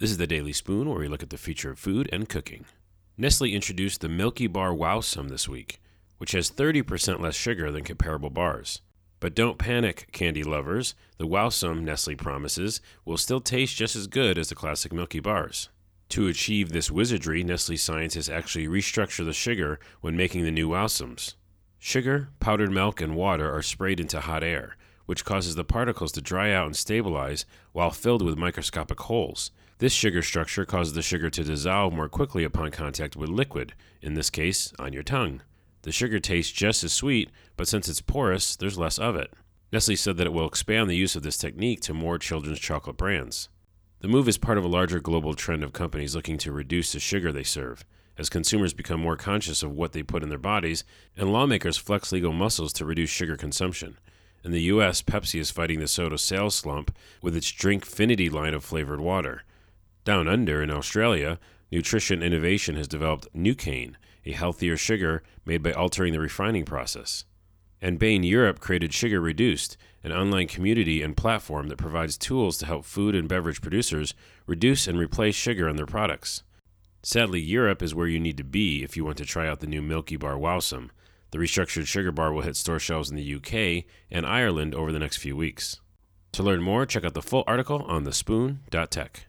This is the Daily Spoon, where we look at the future of food and cooking. Nestlé introduced the Milkybar Wowsome this week, which has 30% less sugar than comparable bars. But don't panic, candy lovers. The Wowsome, Nestlé promises, will still taste just as good as the classic Milky bars. To achieve this wizardry, Nestlé scientists actually restructure the sugar when making the new Wowsomes. Sugar, powdered milk, and water are sprayed into hot air, which causes the particles to dry out and stabilize while filled with microscopic holes. This sugar structure causes the sugar to dissolve more quickly upon contact with liquid, in this case, on your tongue. The sugar tastes just as sweet, but since it's porous, there's less of it. Nestlé said that it will expand the use of this technique to more children's chocolate brands. The move is part of a larger global trend of companies looking to reduce the sugar they serve, as consumers become more conscious of what they put in their bodies, and lawmakers flex legal muscles to reduce sugar consumption. In the U.S., Pepsi is fighting the soda sales slump with its Drinkfinity line of flavored water. Down under, in Australia, Nutrition Innovation has developed Nucane, a healthier sugar made by altering the refining process. And Bain Europe created Sugar Reduced, an online community and platform that provides tools to help food and beverage producers reduce and replace sugar in their products. Sadly, Europe is where you need to be if you want to try out the new Milkybar Wowsome. The restructured sugar bar will hit store shelves in the UK and Ireland over the next few weeks. To learn more, check out the full article on thespoon.tech.